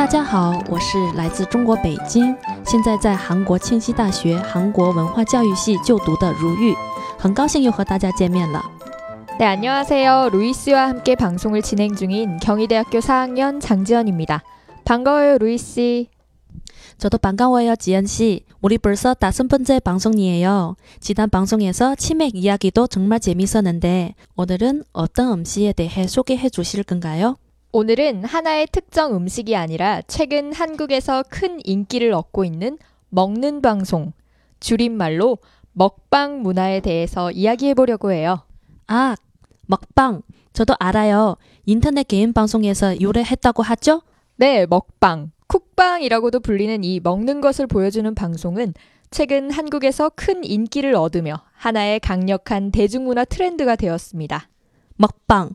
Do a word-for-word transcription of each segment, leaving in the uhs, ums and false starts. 大家好，我是来自中国北京，现在在韩国庆熙大学韩国文化教育系就读的如玉，很高兴又和大家见面了。네, 안녕하세요. 루이 씨와 함께 방송을 진행 중인 경희대학교 사 학년 장지연입니다. 반가워요, 루이 씨. 저도 반가워요, 지연 씨. 우리 벌써 다섯 번째 방송이에요. 지난 방송에서 치맥 이야기도 정말 재밌었는데 오늘은 어떤 음식에 대해 소개해 주실 건가요? 오늘은 하나의 특정 음식이 아니라 최근 한국에서 큰 인기를 얻고 있는 먹는 방송, 줄임말로 먹방 문화에 대해서 이야기해 보려고 해요. 아, 먹방. 저도 알아요. 인터넷 개인 방송에서 유래했다고 하죠? 네, 먹방. 쿡방이라고도 불리는 이 먹는 것을 보여주는 방송은 최근 한국에서 큰 인기를 얻으며 하나의 강력한 대중문화 트렌드가 되었습니다. 먹방.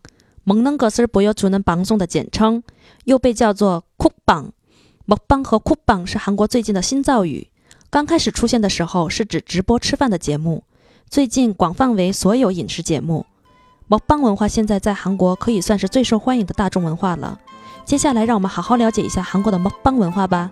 먹는 것을 보여주는 방송의 简称, 又被叫做 쿡방. 먹방和 쿡방 是韩国最近的新造语. 刚开始出现的时候是指直播吃饭的节目, 最近广泛为所有饮食节目. 먹방 文化现在在韩国可以算是最受欢迎的大众文化了. 接下来让我们好好了解一下韩国的 먹방 文化吧.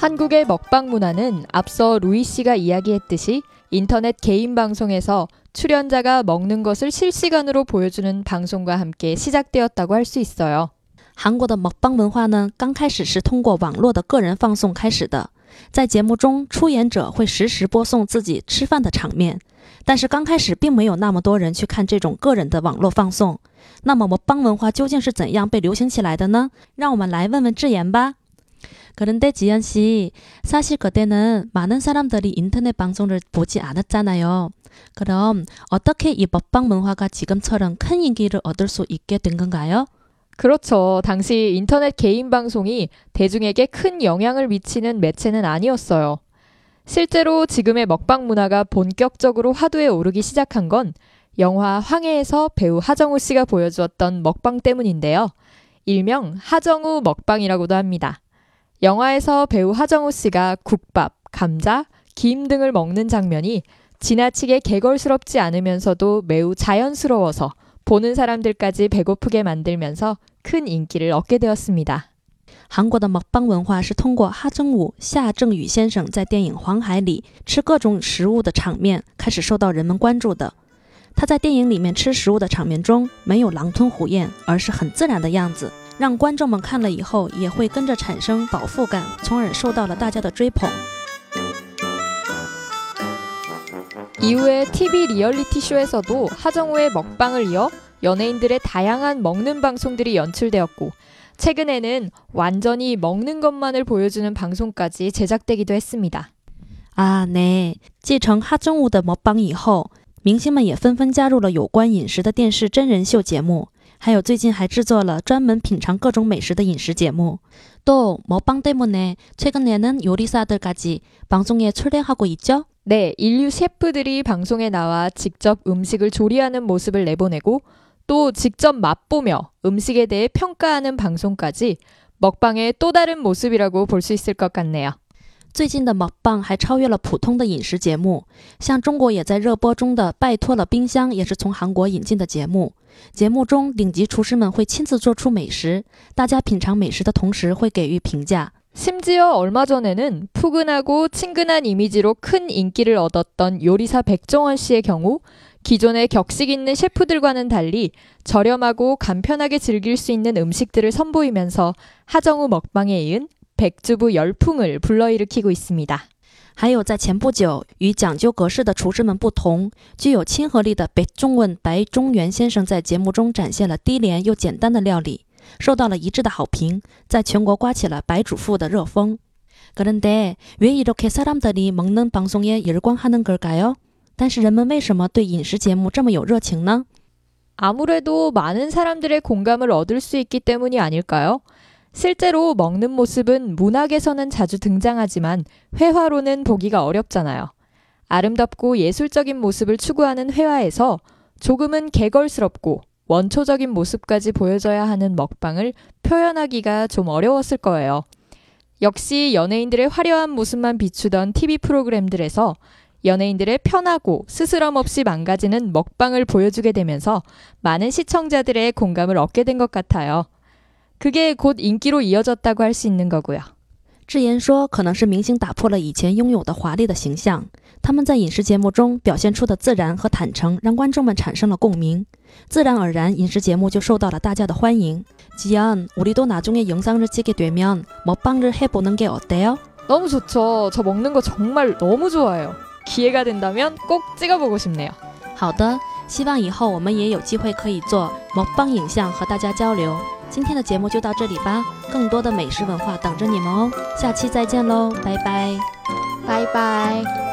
한국의 먹방 문화는 앞서 루이 씨가 이야기했듯이 인터넷 개인 방송에서 출연자가 먹는 것을 실시간으로 보여주는 방송과 함께 시작되었다고 할 수 있어요. 한국의 먹방 문화는 刚开始是通过网络的个人放送开始的。在节目中，出演者会实时播送自己吃饭的场面，但是刚开始并没有那么多人去看这种个人的网络放送。那么，먹방文化究竟是怎样被流行起来的呢？让我们来问问智妍吧。 그런데 지연 씨, 사실 그때는 많은 사람들이 인터넷 방송을 보지 않았잖아요. 그럼 어떻게 이 먹방 문화가 지금처럼 큰 인기를 얻을 수 있게 된 건가요? 그렇죠. 당시 인터넷 개인 방송이 대중에게 큰 영향을 미치는 매체는 아니었어요. 실제로 지금의 먹방 문화가 본격적으로 화두에 오르기 시작한 건 영화 황해에서 배우 하정우 씨가 보여주었던 먹방 때문인데요. 일명 하정우 먹방이라고도 합니다. 영화에서 배우 하정우 씨가 국밥, 감자, 김 등을 먹는 장면이 지나치게 개걸스럽지 않으면서도 매우 자연스러워서 보는 사람들까지 배고프게 만들면서 큰 인기를 얻게 되었습니다. 한국의 먹방 문화는 通过 하정우, 夏正宇先生在电影《黄海》里吃各种食物的场面开始受到人们关注的。他在电影里面吃食物的场面中没有狼吞虎咽，而是很自然的样子。 让观众们看了以后也会跟着产生饱腹感，从而受到了大家的追捧。 이후에 티비 리얼리티쇼에서도 하정우의 먹방을 이어 연예인들의 다양한 먹는 방송들이 연출되었고, 최근에는 완전히 먹는 것만을 보여주는 방송까지 제작되기도 했습니다. 아, 네. 继承 하정우의 먹방 以后，明星们也纷纷加入了有关饮食的电视真人秀节目。 还有最近还制作了专门品尝各种美食的饮食节目. 또 먹방 때문에 최근에는 요리사들까지 방송에 출연하고 있죠? 네, 인류 셰프들이 방송에 나와 직접 음식을 조리하는 모습을 내보내고 또 직접 맛보며 음식에 대해 평가하는 방송까지 먹방의 또 다른 모습이라고 볼 수 있을 것 같네요. 最近的먹방还超越了普通的饮食节目，像中国也在热播中的《拜托了冰箱》也是从韩国引进的节目。节目中顶级厨师们会亲自做出美食，大家品尝美食的同时会给予评价。 심지어 얼마 전에는 푸근하고 친근한 이미지로 큰 인기를 얻었던 요리사 백종원 씨의 경우 기존의 격식 있는 셰프들과는 달리 저렴하고 간편하게 즐길 수 있는 음식들을 선보이면서 하정우 먹방에 이은 백주부 열풍을 불러일으키고 있습니다. 还有在前不久与讲究格式的厨师们不同，具有亲和力的白中文白中原先生在节目中展现了低廉又简单的料理，受到了一致的好评，在全国刮起了白主妇的热风。 그런데 왜 이렇게 사람들이 먹는 방송에 열광하는 걸까요? 但是人们为什么对饮食节目这么有热情呢? 아무래도 많은 사람들의 공감을 얻을 수 있기 때문이 아닐까요? 실제로 먹는 모습은 문학에서는 자주 등장하지만 회화로는 보기가 어렵잖아요. 아름답고 예술적인 모습을 추구하는 회화에서 조금은 개걸스럽고 원초적인 모습까지 보여져야 하는 먹방을 표현하기가 좀 어려웠을 거예요. 역시 연예인들의 화려한 모습만 비추던 티비 프로그램들에서 연예인들의 편하고 스스럼 없이 망가지는 먹방을 보여주게 되면서 많은 시청자들의 공감을 얻게 된 것 같아요. 그게 곧 인기로 이어졌다고 할 수 있는 거고요. 智妍说可能是明星打破了以前拥有的华丽的形象他们在影视节目中表现出的自然和坦诚让观众们产生了共鸣自然而然影视节目就受到了大家的欢迎 지연, 우리도 나중에 영상 찍게 되면 먹방을 해보는 게 어때요? 너무 좋죠. 저 먹는 거 정말 너무 좋아해요. 기회가 된다면 꼭 찍어보고 싶네요. 好的希望以后我们也有机会可以做먹방影像和大家交流 今天的节目就到这里吧，更多的美食文化等着你们哦，下期再见喽，拜拜，拜拜。